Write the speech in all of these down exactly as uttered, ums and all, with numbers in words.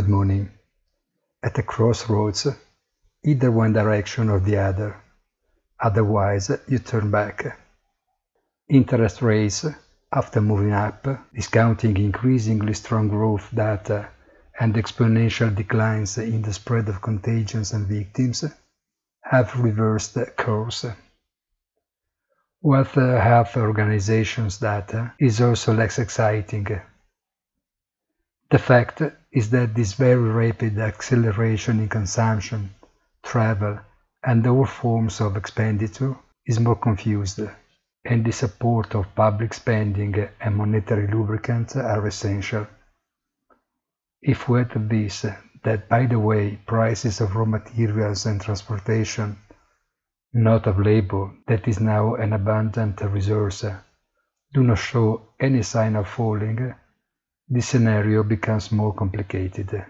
good morning. At a crossroads, either one direction or the other. Otherwise, you turn back. Interest rates, after moving up, discounting increasingly strong growth data and exponential declines in the spread of contagions and victims, have reversed course. World Health Organization's data is also less exciting. The fact is that this very rapid acceleration in consumption, travel, and all forms of expenditure is more confused, and the support of public spending and monetary lubricants are essential. If we add this, that by the way, prices of raw materials and transportation, not of labor, that is now an abundant resource, do not show any sign of falling, the scenario becomes more complicated.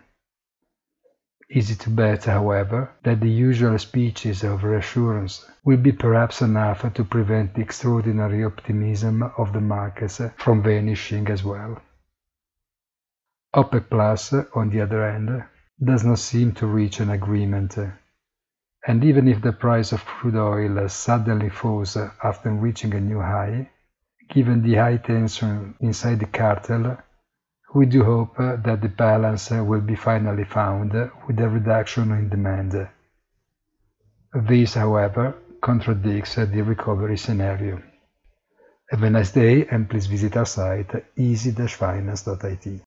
Easy to bet, however, that the usual speeches of reassurance will be perhaps enough to prevent the extraordinary optimism of the markets from vanishing as well. OPEC Plus, on the other hand, does not seem to reach an agreement, and even if the price of crude oil suddenly falls after reaching a new high, given the high tension inside the cartel, we do hope that the balance will be finally found with a reduction in demand. This, however, contradicts the recovery scenario. Have a nice day and please visit our site easy dash finance dot I T.